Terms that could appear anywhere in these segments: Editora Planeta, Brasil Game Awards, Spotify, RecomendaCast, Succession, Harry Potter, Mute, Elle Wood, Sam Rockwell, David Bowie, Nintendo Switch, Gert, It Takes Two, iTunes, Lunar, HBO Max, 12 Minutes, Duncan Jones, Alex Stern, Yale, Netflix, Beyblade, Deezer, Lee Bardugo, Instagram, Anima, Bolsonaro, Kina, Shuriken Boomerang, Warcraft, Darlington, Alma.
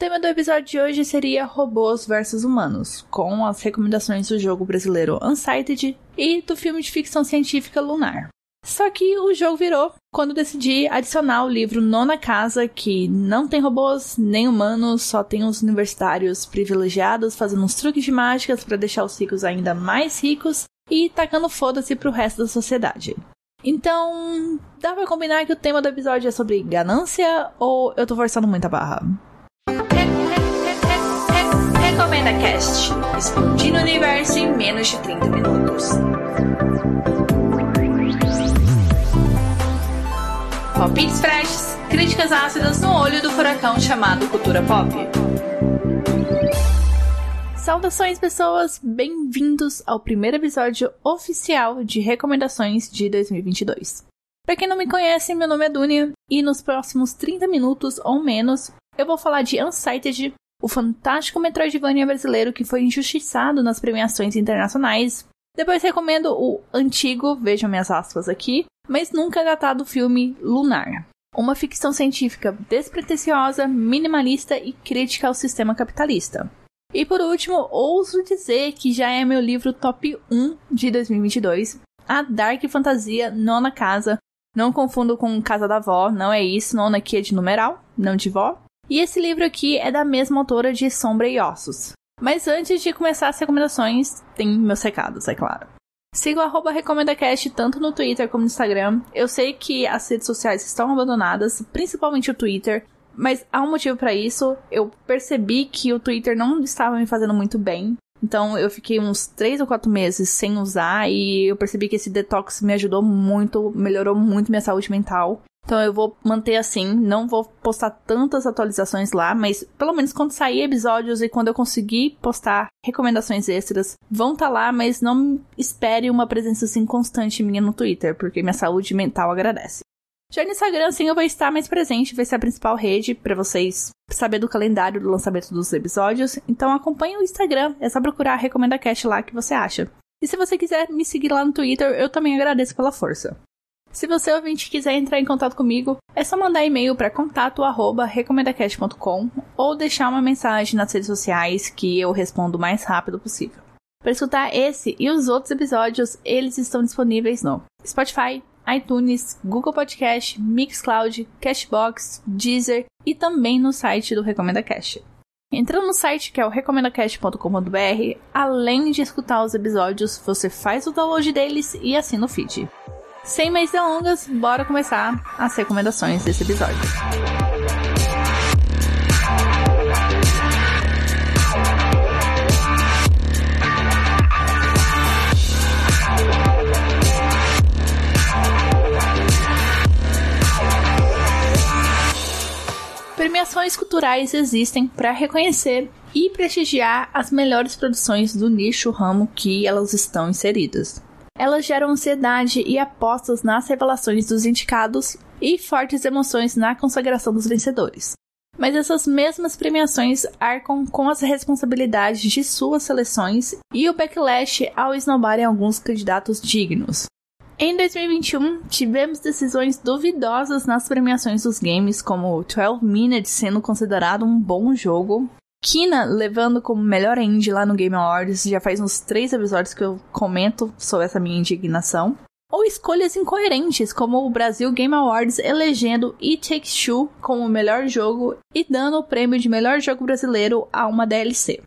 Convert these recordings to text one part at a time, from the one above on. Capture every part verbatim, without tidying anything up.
tema do episódio de hoje seria robôs versus humanos, com as recomendações do jogo brasileiro Unsighted e do filme de ficção científica Lunar. Só que o jogo virou quando decidi adicionar o livro Nona Casa, que não tem robôs nem humanos, só tem uns universitários privilegiados fazendo uns truques de mágicas para deixar os ricos ainda mais ricos e tacando foda-se pro resto da sociedade. Então, dá pra combinar que o tema do episódio é sobre ganância ou eu tô forçando muita barra? RecomendaCast, explodindo o universo em menos de trinta minutos. Palpites freshes, críticas ácidas no olho do furacão chamado cultura pop. Saudações, pessoas! Bem-vindos ao primeiro episódio oficial de Recomendações de dois mil e vinte e dois. Pra quem não me conhece, meu nome é Dunia, e nos próximos trinta minutos ou menos, eu vou falar de Unsighted, o fantástico metroidvania brasileiro que foi injustiçado nas premiações internacionais. Depois recomendo o antigo, vejam minhas aspas aqui, mas nunca datado filme Lunar. Uma ficção científica despretensiosa, minimalista e crítica ao sistema capitalista. E por último, ouso dizer que já é meu livro top um de dois mil e vinte e dois, a dark fantasia Nona Casa. Não confundo com Casa da Vó, não é isso, Nona aqui é de numeral, não de vó. E esse livro aqui é da mesma autora de Sombra e Ossos. Mas antes de começar as recomendações, tem meus recados, é claro. Siga o arroba RecomendaCast tanto no Twitter como no Instagram. Eu sei que as redes sociais estão abandonadas, principalmente o Twitter. Mas há um motivo pra isso, eu percebi que o Twitter não estava me fazendo muito bem, então eu fiquei uns três ou quatro meses sem usar e eu percebi que esse detox me ajudou muito, melhorou muito minha saúde mental, então eu vou manter assim, não vou postar tantas atualizações lá, mas pelo menos quando sair episódios e quando eu conseguir postar recomendações extras, vão estar lá, mas não espere uma presença assim constante minha no Twitter, porque minha saúde mental agradece. Já no Instagram, sim, eu vou estar mais presente, vai ser a principal rede para vocês saber do calendário do lançamento dos episódios. Então acompanhe o Instagram, é só procurar a RecomendaCast lá que você acha. E se você quiser me seguir lá no Twitter, eu também agradeço pela força. Se você ouvinte quiser entrar em contato comigo, é só mandar e-mail para contato arroba recomendacast ponto com ou deixar uma mensagem nas redes sociais que eu respondo o mais rápido possível. Para escutar esse e os outros episódios, eles estão disponíveis no Spotify, iTunes, Google Podcast, Mixcloud, Cashbox, Deezer e também no site do RecomendaCast. Entrando no site, que é o recomendacast ponto com ponto b r, além de escutar os episódios, você faz o download deles e assina o feed. Sem mais delongas, bora começar as recomendações desse episódio. Premiações culturais existem para reconhecer e prestigiar as melhores produções do nicho ramo que elas estão inseridas. Elas geram ansiedade e apostas nas revelações dos indicados e fortes emoções na consagração dos vencedores. Mas essas mesmas premiações arcam com as responsabilidades de suas seleções e o backlash ao esnobarem alguns candidatos dignos. Em dois mil e vinte e um, tivemos decisões duvidosas nas premiações dos games, como doze Minutes sendo considerado um bom jogo, Kina levando como melhor indie lá no Game Awards, já faz uns três episódios que eu comento sobre essa minha indignação, ou escolhas incoerentes, como o Brasil Game Awards elegendo It Takes Two como o melhor jogo e dando o prêmio de melhor jogo brasileiro a uma D L C.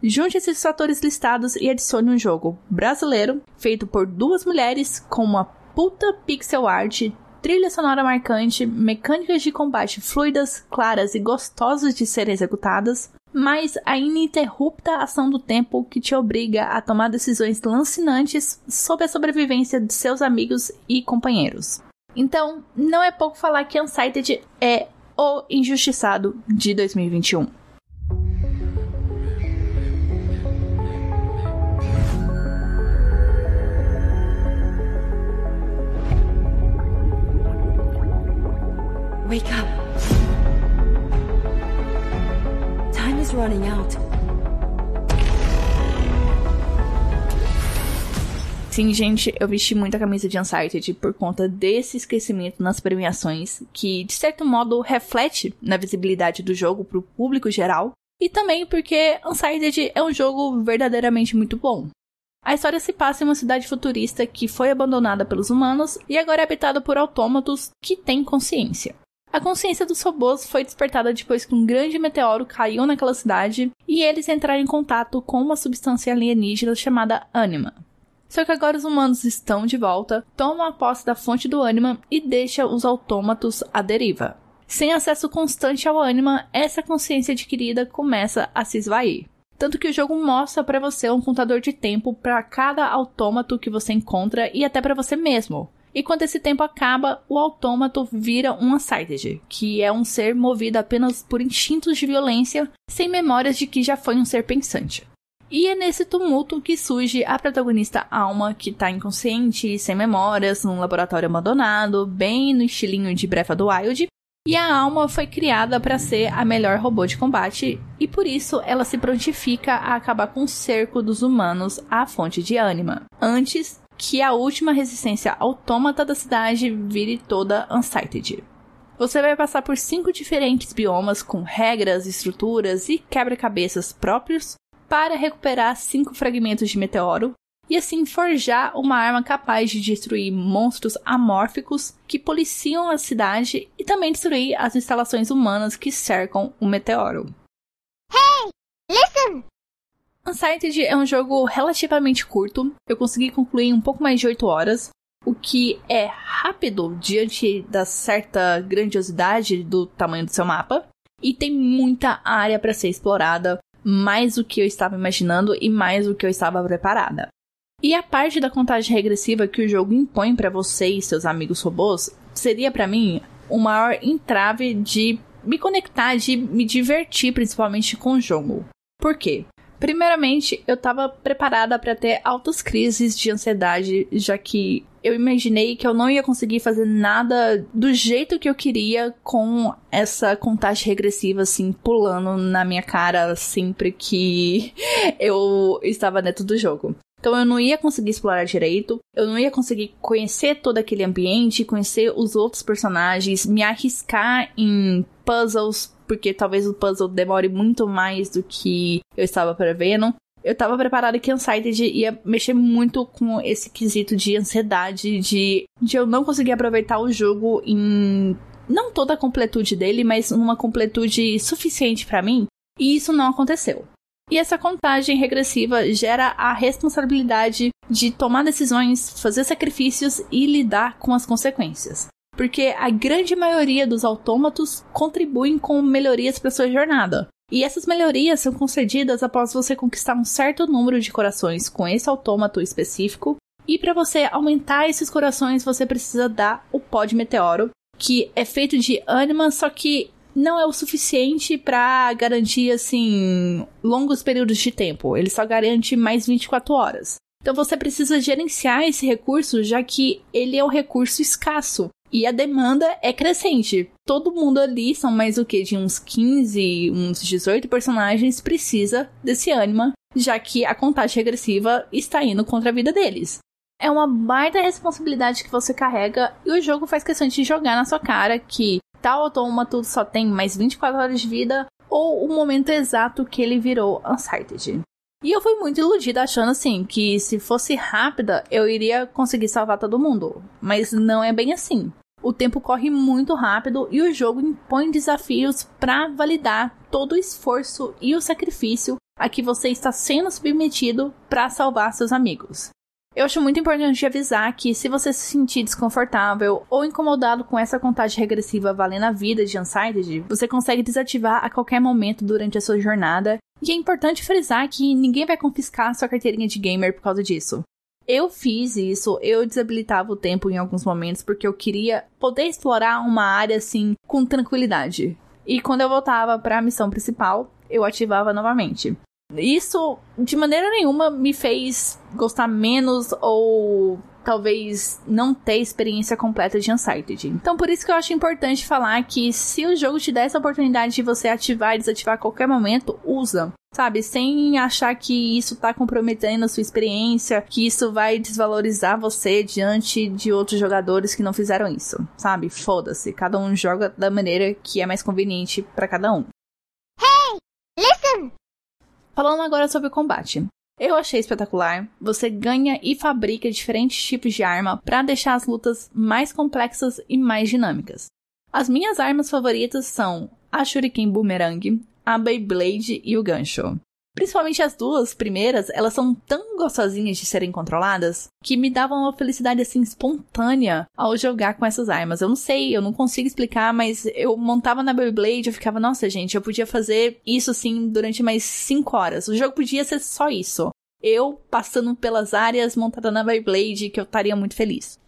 Junte esses fatores listados e adicione um jogo brasileiro, feito por duas mulheres, com uma puta pixel art, trilha sonora marcante, mecânicas de combate fluidas, claras e gostosas de serem executadas, mas a ininterrupta ação do tempo que te obriga a tomar decisões lancinantes sobre a sobrevivência de seus amigos e companheiros. Então, não é pouco falar que Unsighted é o injustiçado de dois mil e vinte e um. Wake up. Time is running out. Sim, gente, eu vesti muita camisa de Unsighted por conta desse esquecimento nas premiações, que, de certo modo, reflete na visibilidade do jogo pro público geral, e também porque Unsighted é um jogo verdadeiramente muito bom. A história se passa em uma cidade futurista que foi abandonada pelos humanos e agora é habitada por autômatos que têm consciência. A consciência dos robôs foi despertada depois que um grande meteoro caiu naquela cidade e eles entraram em contato com uma substância alienígena chamada Anima. Só que agora os humanos estão de volta, tomam a posse da fonte do Anima e deixam os autômatos à deriva. Sem acesso constante ao Anima, essa consciência adquirida começa a se esvair. Tanto que o jogo mostra para você um contador de tempo para cada autômato que você encontra e até para você mesmo. E quando esse tempo acaba, o autômato vira um Unsighted, que é um ser movido apenas por instintos de violência, sem memórias de que já foi um ser pensante. E é nesse tumulto que surge a protagonista Alma, que tá inconsciente, sem memórias, num laboratório abandonado, bem no estilinho de Breath of the Wild, e a Alma foi criada para ser a melhor robô de combate, e por isso ela se prontifica a acabar com o cerco dos humanos à fonte de Anima, antes que a última resistência autômata da cidade vire toda Unsighted. Você vai passar por cinco diferentes biomas com regras, estruturas e quebra-cabeças próprios para recuperar cinco fragmentos de meteoro e assim forjar uma arma capaz de destruir monstros amórficos que policiam a cidade e também destruir as instalações humanas que cercam o meteoro. Hey, listen! Unsighted é um jogo relativamente curto, eu consegui concluir em um pouco mais de oito horas, o que é rápido diante da certa grandiosidade do tamanho do seu mapa, e tem muita área para ser explorada, mais do que eu estava imaginando e mais do que eu estava preparada. E a parte da contagem regressiva que o jogo impõe para você e seus amigos robôs seria para mim o maior entrave de me conectar, de me divertir principalmente com o jogo. Por quê? Primeiramente, eu estava preparada para ter altas crises de ansiedade, já que eu imaginei que eu não ia conseguir fazer nada do jeito que eu queria com essa contagem regressiva, assim, pulando na minha cara sempre que eu estava dentro do jogo. Então eu não ia conseguir explorar direito, eu não ia conseguir conhecer todo aquele ambiente, conhecer os outros personagens, me arriscar em puzzles, porque talvez o puzzle demore muito mais do que eu estava prevendo. Eu estava preparada que Unsighted ia mexer muito com esse quesito de ansiedade, de, de eu não conseguir aproveitar o jogo em, não toda a completude dele, mas numa completude suficiente para mim, e isso não aconteceu. E essa contagem regressiva gera a responsabilidade de tomar decisões, fazer sacrifícios e lidar com as consequências. Porque a grande maioria dos autômatos contribuem com melhorias para sua jornada. E essas melhorias são concedidas após você conquistar um certo número de corações com esse autômato específico. E para você aumentar esses corações, você precisa dar o pó de meteoro, que é feito de Anima, só que não é o suficiente para garantir, assim, longos períodos de tempo. Ele só garante mais vinte e quatro horas. Então você precisa gerenciar esse recurso, já que ele é um recurso escasso. E a demanda é crescente. Todo mundo ali, são mais o que, de uns quinze, uns dezoito personagens, precisa desse Anima, já que a contagem regressiva está indo contra a vida deles. É uma baita responsabilidade que você carrega e o jogo faz questão de jogar na sua cara que tal autômato só tem mais vinte e quatro horas de vida ou o momento exato que ele virou Unsighted. E eu fui muito iludida achando assim que se fosse rápida eu iria conseguir salvar todo mundo, mas não é bem assim. O tempo corre muito rápido e o jogo impõe desafios para validar todo o esforço e o sacrifício a que você está sendo submetido para salvar seus amigos. Eu acho muito importante avisar que se você se sentir desconfortável ou incomodado com essa contagem regressiva valendo a vida de Unsighted, você consegue desativar a qualquer momento durante a sua jornada, e é importante frisar que ninguém vai confiscar a sua carteirinha de gamer por causa disso. Eu fiz isso, eu desabilitava o tempo em alguns momentos porque eu queria poder explorar uma área assim com tranquilidade. E quando eu voltava para a missão principal, eu ativava novamente. Isso, de maneira nenhuma, me fez gostar menos ou talvez não ter experiência completa de Unsighted. Então, por isso que eu acho importante falar que se o jogo te der essa oportunidade de você ativar e desativar a qualquer momento, usa. sabe? Sem achar que isso tá comprometendo a sua experiência, que isso vai desvalorizar você diante de outros jogadores que não fizeram isso, sabe? Foda-se, cada um joga da maneira que é mais conveniente pra cada um. Hey, listen! Falando agora sobre o combate. Eu achei espetacular. Você ganha e fabrica diferentes tipos de arma pra deixar as lutas mais complexas e mais dinâmicas. As minhas armas favoritas são a Shuriken Boomerang, a Beyblade e o gancho. Principalmente as duas primeiras, elas são tão gostosinhas de serem controladas que me davam uma felicidade assim espontânea ao jogar com essas armas. Eu não sei, eu não consigo explicar, mas eu montava na Beyblade, eu ficava, nossa gente, eu podia fazer isso assim durante mais cinco horas. O jogo podia ser só isso. Eu passando pelas áreas montada na Beyblade, que eu estaria muito feliz.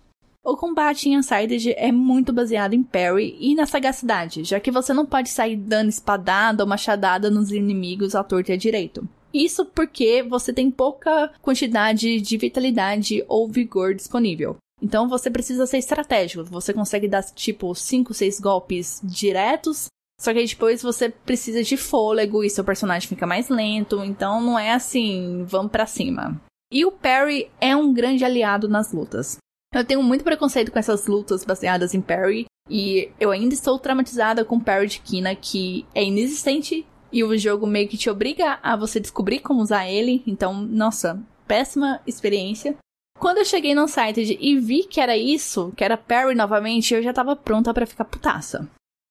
O combate em Unsighted é muito baseado em parry e na sagacidade, já que você não pode sair dando espadada ou machadada nos inimigos à torta e à direito. Isso porque você tem pouca quantidade de vitalidade ou vigor disponível. Então você precisa ser estratégico, você consegue dar tipo cinco, seis golpes diretos, só que depois você precisa de fôlego e seu personagem fica mais lento, então não é assim, vamos pra cima. E o parry é um grande aliado nas lutas. Eu tenho muito preconceito com essas lutas baseadas em parry, e eu ainda estou traumatizada com o parry de Kina, que é inexistente, e o jogo meio que te obriga a você descobrir como usar ele, então, nossa, péssima experiência. Quando eu cheguei no Unsighted e vi que era isso, que era parry novamente, eu já estava pronta pra ficar putaça.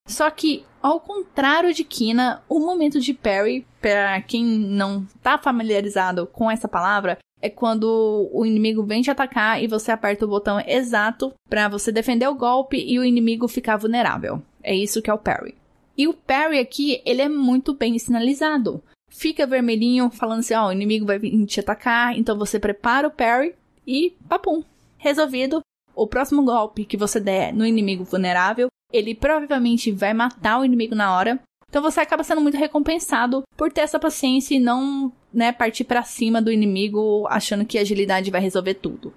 Só que, ao contrário de Kina, o momento de parry, pra quem não tá familiarizado com essa palavra, é quando o inimigo vem te atacar e você aperta o botão exato pra você defender o golpe e o inimigo ficar vulnerável. É isso que é o parry. E o parry aqui, ele é muito bem sinalizado. Fica vermelhinho falando assim, ó, oh, o inimigo vai te atacar, então você prepara o parry e papum, resolvido. O próximo golpe que você der no inimigo vulnerável, ele provavelmente vai matar o inimigo na hora. Então você acaba sendo muito recompensado por ter essa paciência e não, né, partir pra cima do inimigo achando que a agilidade vai resolver tudo.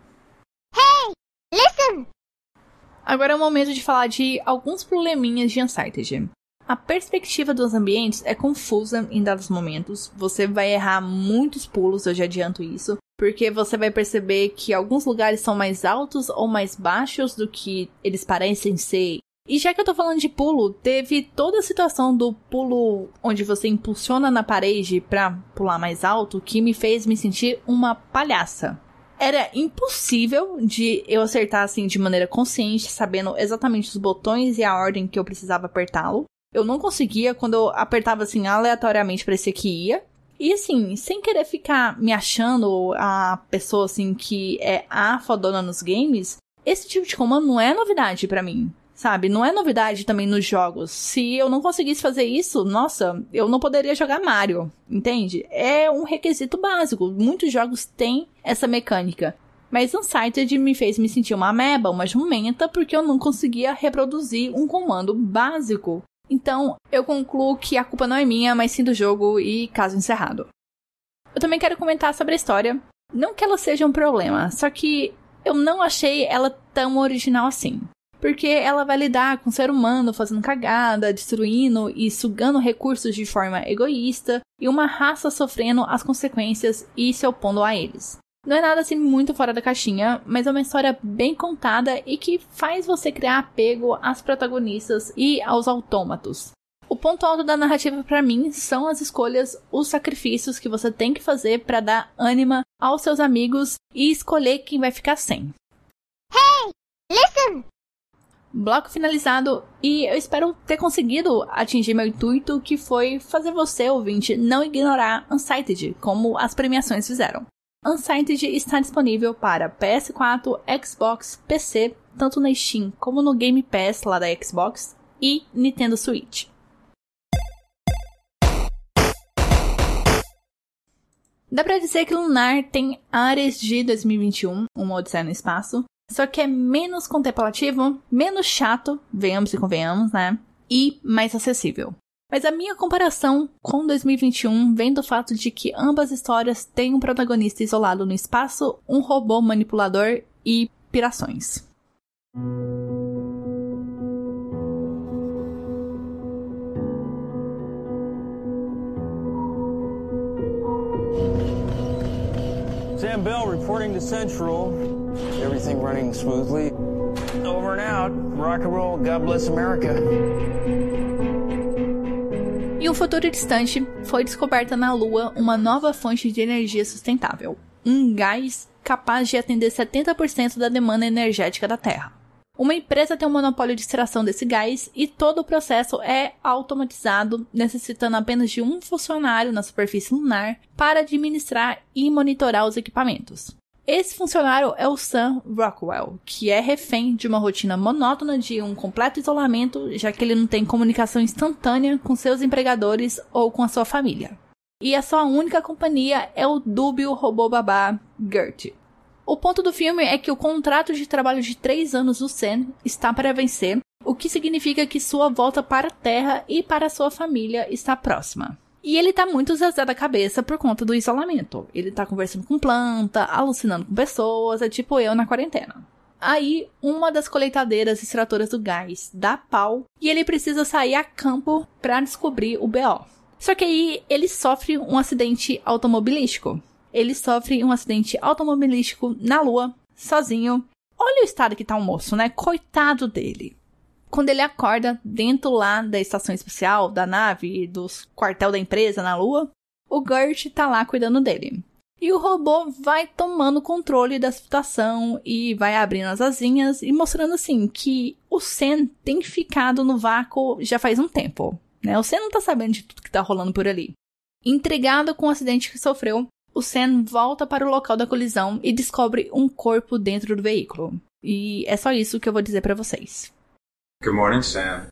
Hey, listen! Agora é o momento de falar de alguns probleminhas de Unsighted. A perspectiva dos ambientes é confusa em dados momentos. Você vai errar muitos pulos, eu já adianto isso. Porque você vai perceber que alguns lugares são mais altos ou mais baixos do que eles parecem ser. E já que eu tô falando de pulo, teve toda a situação do pulo onde você impulsiona na parede pra pular mais alto, que me fez me sentir uma palhaça. Era impossível de eu acertar assim de maneira consciente, sabendo exatamente os botões e a ordem que eu precisava apertá-lo. Eu não conseguia, quando eu apertava assim aleatoriamente parecia que ia. E assim, sem querer ficar me achando a pessoa assim que é a fodona nos games, esse tipo de comando não é novidade pra mim. Sabe, não é novidade também nos jogos. Se eu não conseguisse fazer isso, nossa, eu não poderia jogar Mario, entende? É um requisito básico. Muitos jogos têm essa mecânica. Mas Unsighted me fez me sentir uma ameba, uma jumenta, porque eu não conseguia reproduzir um comando básico. Então, eu concluo que a culpa não é minha, mas sim do jogo e caso encerrado. Eu também quero comentar sobre a história. Não que ela seja um problema, só que eu não achei ela tão original assim. Porque ela vai lidar com o ser humano fazendo cagada, destruindo e sugando recursos de forma egoísta, e uma raça sofrendo as consequências e se opondo a eles. Não é nada assim muito fora da caixinha, mas é uma história bem contada e que faz você criar apego às protagonistas e aos autômatos. O ponto alto da narrativa pra mim são as escolhas, os sacrifícios que você tem que fazer pra dar ânima aos seus amigos e escolher quem vai ficar sem. Hey, listen! Bloco finalizado, e eu espero ter conseguido atingir meu intuito, que foi fazer você, ouvinte, não ignorar Unsighted, como as premiações fizeram. Unsighted está disponível para P S quatro, Xbox, P C, tanto na Steam como no Game Pass lá da Xbox, e Nintendo Switch. Dá pra dizer que Lunar tem áreas de dois mil e vinte e um, uma odisseia no espaço, só que é menos contemplativo, menos chato, venhamos e convenhamos, né? E mais acessível. Mas a minha comparação com dois mil e vinte e um vem do fato de que ambas histórias têm um protagonista isolado no espaço, um robô manipulador e pirações. Sam Bell reporting to Central. Everything running smoothly. Over and out. Rock and roll. God bless America. Em um futuro distante, foi descoberta na Lua uma nova fonte de energia sustentável. Um gás capaz de atender setenta por cento da demanda energética da Terra. Uma empresa tem um monopólio de extração desse gás e todo o processo é automatizado, necessitando apenas de um funcionário na superfície lunar para administrar e monitorar os equipamentos. Esse funcionário é o Sam Rockwell, que é refém de uma rotina monótona de um completo isolamento, já que ele não tem comunicação instantânea com seus empregadores ou com a sua família. E a sua única companhia é o dúbio robô babá Gert. O ponto do filme é que o contrato de trabalho de três anos do Sam está para vencer, o que significa que sua volta para a Terra e para sua família está próxima. E ele tá muito zezé da cabeça por conta do isolamento. Ele tá conversando com planta, alucinando com pessoas, é tipo eu na quarentena. Aí, uma das coletadeiras extratoras do gás dá pau e ele precisa sair a campo para descobrir o B O. Só que aí ele sofre um acidente automobilístico. Ele sofre um acidente automobilístico na Lua, sozinho. Olha o estado que tá o moço, né? Coitado dele. Quando ele acorda dentro lá da estação espacial, da nave, do quartel da empresa na Lua, o Gert tá lá cuidando dele. E o robô vai tomando controle da situação e vai abrindo as asinhas e mostrando, assim, que o Sam tem ficado no vácuo já faz um tempo, né? O Sam não tá sabendo de tudo que tá rolando por ali. Intrigado com o acidente que sofreu, o Sam volta para o local da colisão e descobre um corpo dentro do veículo. E é só isso que eu vou dizer pra vocês. Good morning, Sam.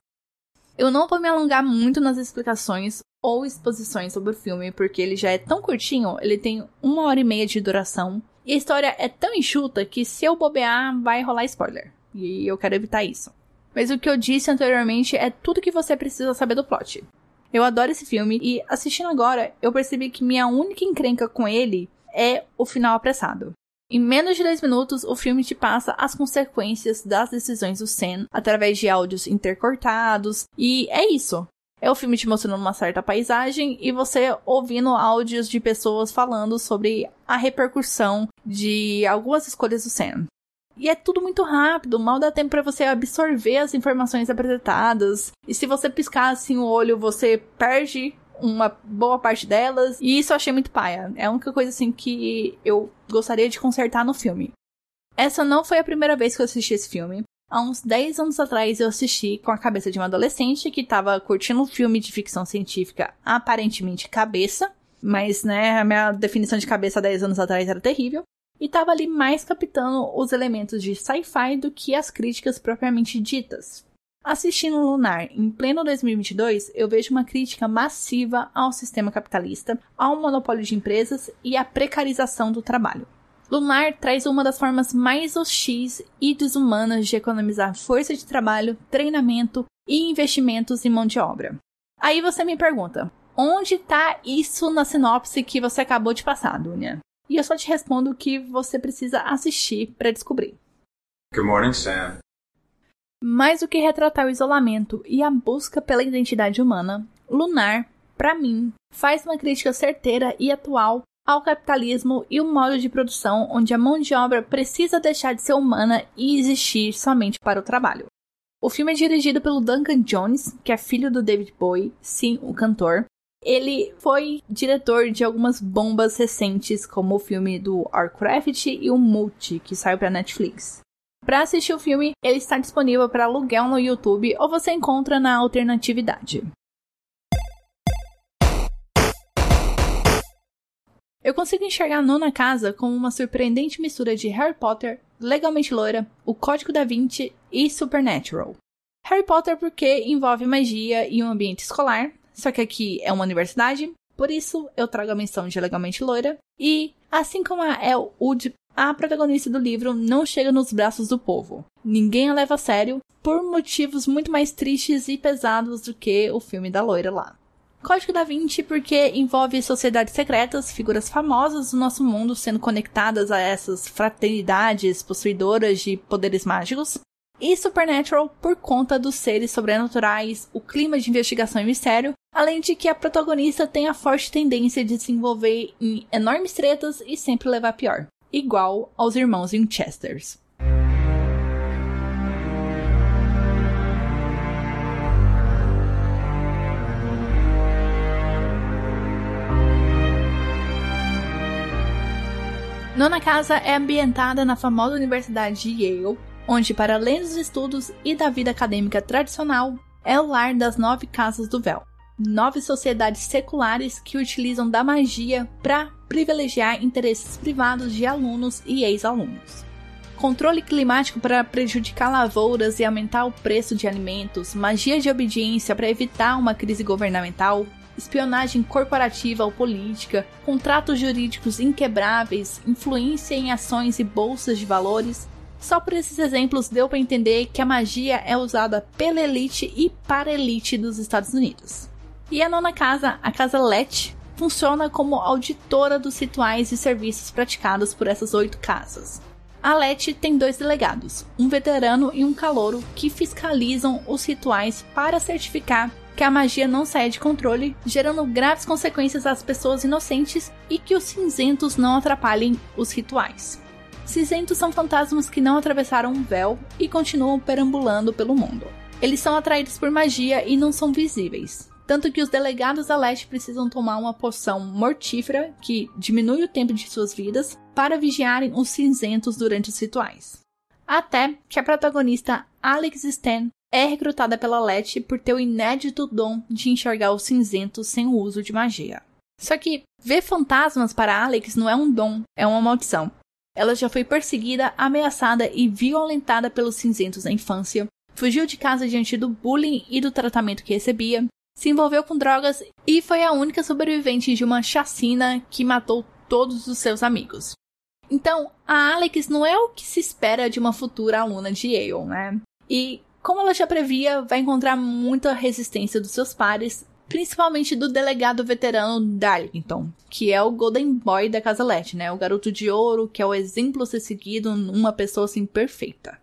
Eu não vou me alongar muito nas explicações ou exposições sobre o filme, porque ele já é tão curtinho, ele tem uma hora e meia de duração, e a história é tão enxuta que se eu bobear, vai rolar spoiler. E eu quero evitar isso. Mas o que eu disse anteriormente é tudo que você precisa saber do plot. Eu adoro esse filme e, assistindo agora, eu percebi que minha única encrenca com ele é o final apressado. Em menos de dez minutos, o filme te passa as consequências das decisões do Sam através de áudios intercortados, e é isso. É o filme te mostrando uma certa paisagem e você ouvindo áudios de pessoas falando sobre a repercussão de algumas escolhas do Sam. E é tudo muito rápido, mal dá tempo pra você absorver as informações apresentadas. E se você piscar assim o olho, você perde uma boa parte delas. E isso eu achei muito paia. É a única coisa assim que eu gostaria de consertar no filme. Essa não foi a primeira vez que eu assisti esse filme. Há uns dez anos atrás eu assisti com a cabeça de uma adolescente que tava curtindo um filme de ficção científica aparentemente cabeça. Mas, né, a minha definição de cabeça há dez anos atrás era terrível. E estava ali mais captando os elementos de sci-fi do que as críticas propriamente ditas. Assistindo Lunar em pleno dois mil e vinte e dois, eu vejo uma crítica massiva ao sistema capitalista, ao monopólio de empresas e à precarização do trabalho. Lunar traz uma das formas mais hostis e desumanas de economizar força de trabalho, treinamento e investimentos em mão de obra. Aí você me pergunta, onde está isso na sinopse que você acabou de passar, Dunia? E eu só te respondo que você precisa assistir para descobrir. Good morning, Sam. Mais do que retratar o isolamento e a busca pela identidade humana, Lunar, para mim, faz uma crítica certeira e atual ao capitalismo e o modo de produção onde a mão de obra precisa deixar de ser humana e existir somente para o trabalho. O filme é dirigido pelo Duncan Jones, que é filho do David Bowie, sim, o cantor. Ele foi diretor de algumas bombas recentes, como o filme do Warcraft e o Mute, que saiu para Netflix. Para assistir o filme, ele está disponível para aluguel no YouTube ou você encontra na Alternatividade. Eu consigo enxergar a Nona Casa como uma surpreendente mistura de Harry Potter, Legalmente Loira, O Código da Vinci e Supernatural. Harry Potter porque envolve magia e um ambiente escolar. Só que aqui é uma universidade, por isso eu trago a menção de Legalmente Loira. E, assim como a Elle Wood, a protagonista do livro não chega nos braços do povo. Ninguém a leva a sério, por motivos muito mais tristes e pesados do que o filme da loira lá. Código da Vinci porque envolve sociedades secretas, figuras famosas do nosso mundo sendo conectadas a essas fraternidades possuidoras de poderes mágicos. e Supernatural por conta dos seres sobrenaturais, o clima de investigação e mistério, além de que a protagonista tem a forte tendência de se envolver em enormes tretas e sempre levar pior, igual aos irmãos Winchesters. Nona Casa é ambientada na famosa Universidade de Yale, onde, para além dos estudos e da vida acadêmica tradicional, é o lar das nove casas do véu, nove sociedades seculares que utilizam da magia para privilegiar interesses privados de alunos e ex-alunos. Controle climático para prejudicar lavouras e aumentar o preço de alimentos, magia de obediência para evitar uma crise governamental, espionagem corporativa ou política, contratos jurídicos inquebráveis, influência em ações e bolsas de valores. Só por esses exemplos deu para entender que a magia é usada pela elite e para a elite dos Estados Unidos. E a nona casa, a casa Lete, funciona como auditora dos rituais e serviços praticados por essas oito casas. A Lete tem dois delegados, um veterano e um calouro, que fiscalizam os rituais para certificar que a magia não saia de controle, gerando graves consequências às pessoas inocentes e que os cinzentos não atrapalhem os rituais. Cinzentos são fantasmas que não atravessaram um véu e continuam perambulando pelo mundo. Eles são atraídos por magia e não são visíveis, tanto que os delegados da Leste precisam tomar uma poção mortífera que diminui o tempo de suas vidas para vigiarem os cinzentos durante os rituais. Até que a protagonista Alex Stern é recrutada pela Lete por ter o inédito dom de enxergar os cinzentos sem o uso de magia. Só que ver fantasmas para Alex não é um dom, é uma maldição. Ela já foi perseguida, ameaçada e violentada pelos cinzentos na infância, fugiu de casa diante do bullying e do tratamento que recebia, se envolveu com drogas e foi a única sobrevivente de uma chacina que matou todos os seus amigos. Então, a Alex não é o que se espera de uma futura aluna de Yale, né? E como ela já previa, vai encontrar muita resistência dos seus pares, principalmente do delegado veterano Darlington, que é o Golden Boy da Casa Lete, né? O garoto de ouro, que é o exemplo a ser seguido numa pessoa assim perfeita.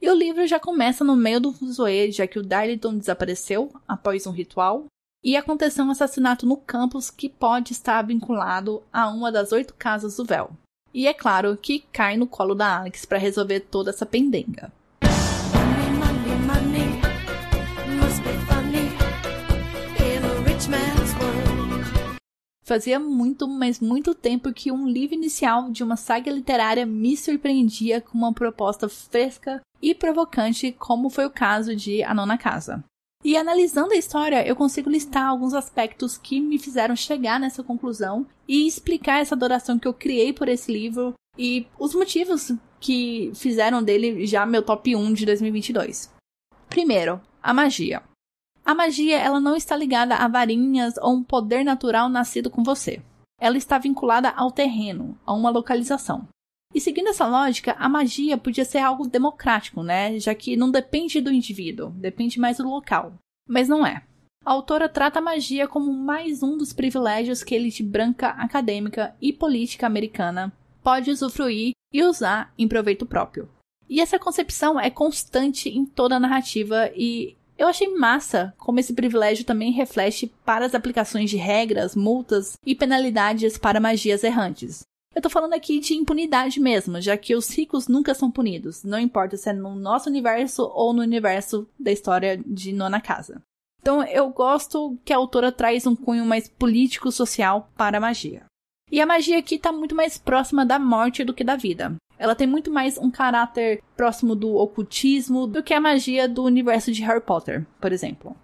E o livro já começa no meio do fuzuê, já que o Darlington desapareceu após um ritual, e aconteceu um assassinato no campus que pode estar vinculado a uma das oito casas do véu. E é claro que cai no colo da Alex para resolver toda essa pendenga. Fazia muito, mas muito tempo que um livro inicial de uma saga literária me surpreendia com uma proposta fresca e provocante, como foi o caso de A Nona Casa. E analisando a história, eu consigo listar alguns aspectos que me fizeram chegar nessa conclusão e explicar essa adoração que eu criei por esse livro e os motivos que fizeram dele já meu top um de dois mil e vinte e dois. Primeiro, a magia. A magia, ela não está ligada a varinhas ou um poder natural nascido com você. Ela está vinculada ao terreno, a uma localização. E seguindo essa lógica, a magia podia ser algo democrático, né? Já que não depende do indivíduo, depende mais do local. Mas não é. A autora trata a magia como mais um dos privilégios que a elite branca, acadêmica e política americana pode usufruir e usar em proveito próprio. E essa concepção é constante em toda a narrativa e eu achei massa como esse privilégio também reflete para as aplicações de regras, multas e penalidades para magias errantes. Eu tô falando aqui de impunidade mesmo, já que os ricos nunca são punidos, não importa se é no nosso universo ou no universo da história de Nona Casa. Então eu gosto que a autora traz um cunho mais político-social para a magia. E a magia aqui tá muito mais próxima da morte do que da vida. Ela tem muito mais um caráter próximo do ocultismo do que a magia do universo de Harry Potter, por exemplo.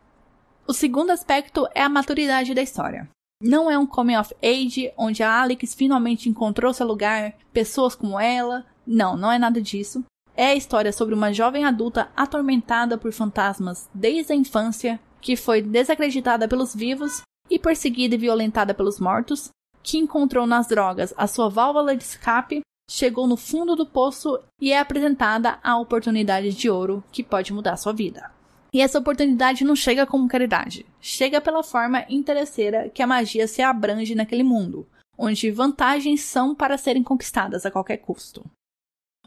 O segundo aspecto é a maturidade da história. Não é um coming of age, onde a Alex finalmente encontrou seu lugar, pessoas como ela. Não, não é nada disso. É a história sobre uma jovem adulta atormentada por fantasmas desde a infância, que foi desacreditada pelos vivos e perseguida e violentada pelos mortos, que encontrou nas drogas a sua válvula de escape, chegou no fundo do poço e é apresentada a oportunidade de ouro que pode mudar sua vida. E essa oportunidade não chega como caridade, chega pela forma interesseira que a magia se abrange naquele mundo, onde vantagens são para serem conquistadas a qualquer custo.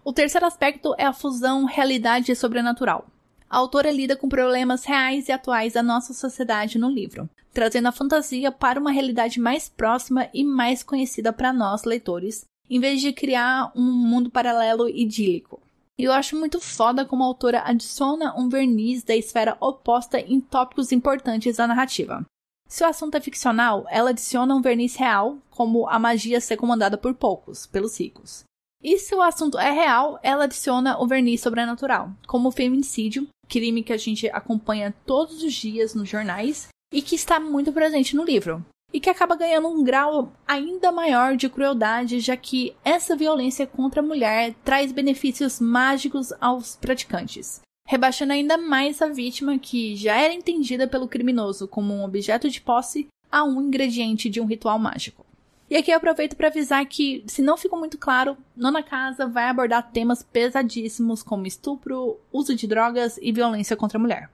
O terceiro aspecto é a fusão realidade e sobrenatural. A autora lida com problemas reais e atuais da nossa sociedade no livro, trazendo a fantasia para uma realidade mais próxima e mais conhecida para nós, leitores, em vez de criar um mundo paralelo idílico. E eu acho muito foda como a autora adiciona um verniz da esfera oposta em tópicos importantes da narrativa. Se o assunto é ficcional, ela adiciona um verniz real, como a magia ser comandada por poucos, pelos ricos. E se o assunto é real, ela adiciona o verniz sobrenatural, como o feminicídio, crime que a gente acompanha todos os dias nos jornais e que está muito presente no livro, e que acaba ganhando um grau ainda maior de crueldade, já que essa violência contra a mulher traz benefícios mágicos aos praticantes, rebaixando ainda mais a vítima, que já era entendida pelo criminoso como um objeto de posse, a um ingrediente de um ritual mágico. E aqui eu aproveito para avisar que, se não ficou muito claro, Nona Casa vai abordar temas pesadíssimos como estupro, uso de drogas e violência contra a mulher.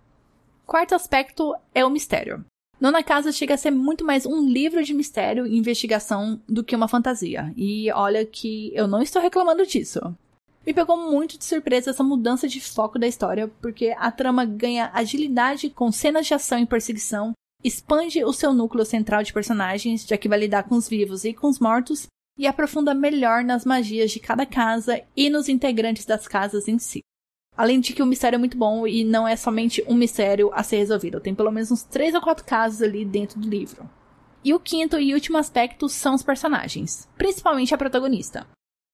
Quarto aspecto é o mistério. Nona Casa chega a ser muito mais um livro de mistério e investigação do que uma fantasia. E olha que eu não estou reclamando disso. Me pegou muito de surpresa essa mudança de foco da história, porque a trama ganha agilidade com cenas de ação e perseguição, expande o seu núcleo central de personagens, já que vai lidar com os vivos e com os mortos, e aprofunda melhor nas magias de cada casa e nos integrantes das casas em si. Além de que o mistério é muito bom e não é somente um mistério a ser resolvido, tem pelo menos uns três ou quatro casos ali dentro do livro. E o quinto e último aspecto são os personagens, principalmente a protagonista.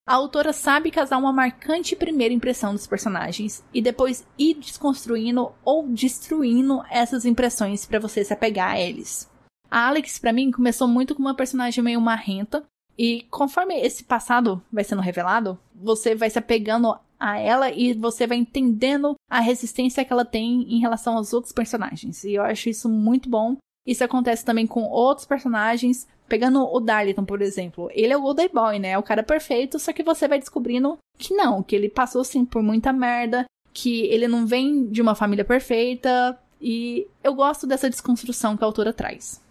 A autora sabe casar uma marcante primeira impressão dos personagens e depois ir desconstruindo ou destruindo essas impressões para você se apegar a eles. A Alex, pra mim, começou muito com uma personagem meio marrenta e conforme esse passado vai sendo revelado, você vai se apegando a ela e você vai entendendo a resistência que ela tem em relação aos outros personagens. E eu acho isso muito bom. Isso acontece também com outros personagens. Pegando o Darlington, por exemplo, ele é o Golden Boy, né? É o cara perfeito, só que você vai descobrindo que não, que ele passou, sim, por muita merda, que ele não vem de uma família perfeita, e eu gosto dessa desconstrução que a autora traz.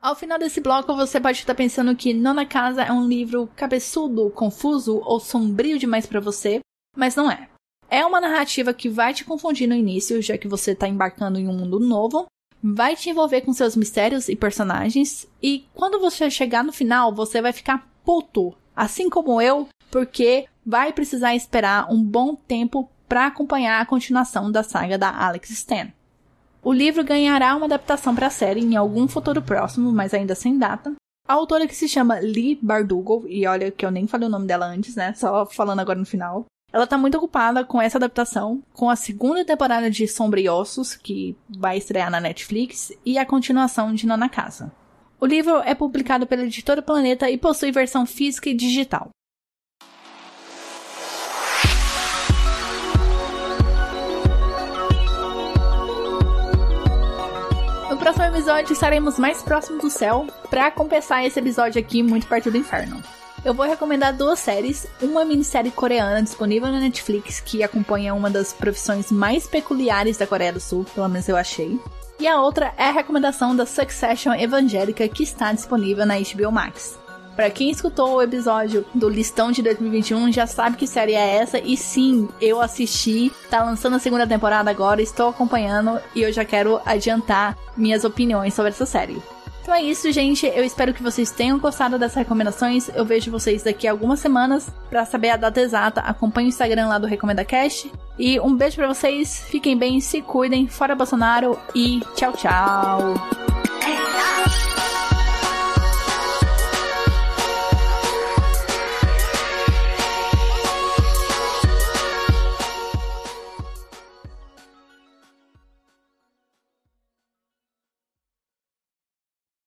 Ao final desse bloco, você pode estar pensando que Nona Casa é um livro cabeçudo, confuso ou sombrio demais pra você, mas não é. É uma narrativa que vai te confundir no início, já que você está embarcando em um mundo novo, vai te envolver com seus mistérios e personagens, e quando você chegar no final, você vai ficar puto, assim como eu, porque vai precisar esperar um bom tempo para acompanhar a continuação da saga da Alex Stern. O livro ganhará uma adaptação para a série em algum futuro próximo, mas ainda sem data. A autora, que se chama Lee Bardugo, e olha que eu nem falei o nome dela antes, né? Só falando agora no final. Ela tá muito ocupada com essa adaptação, com a segunda temporada de Sombra e Ossos, que vai estrear na Netflix, e a continuação de Nona Casa. O livro é publicado pela Editora Planeta e possui versão física e digital. No próximo episódio estaremos mais próximos do céu, pra compensar esse episódio aqui muito perto do inferno. Eu vou recomendar duas séries, uma minissérie coreana disponível na Netflix que acompanha uma das profissões mais peculiares da Coreia do Sul, pelo menos eu achei, e a outra é a recomendação da Succession evangélica que está disponível na H B O Max. Pra quem escutou o episódio do Listão de dois mil e vinte e um já sabe que série é essa, e sim, eu assisti, tá lançando a segunda temporada agora, estou acompanhando e eu já quero adiantar minhas opiniões sobre essa série. Então é isso, gente. Eu espero que vocês tenham gostado dessas recomendações. Eu vejo vocês daqui a algumas semanas. Pra saber a data exata, acompanhe o Instagram lá do RecomendaCast. E um beijo pra vocês. Fiquem bem, se cuidem. Fora Bolsonaro e tchau, tchau.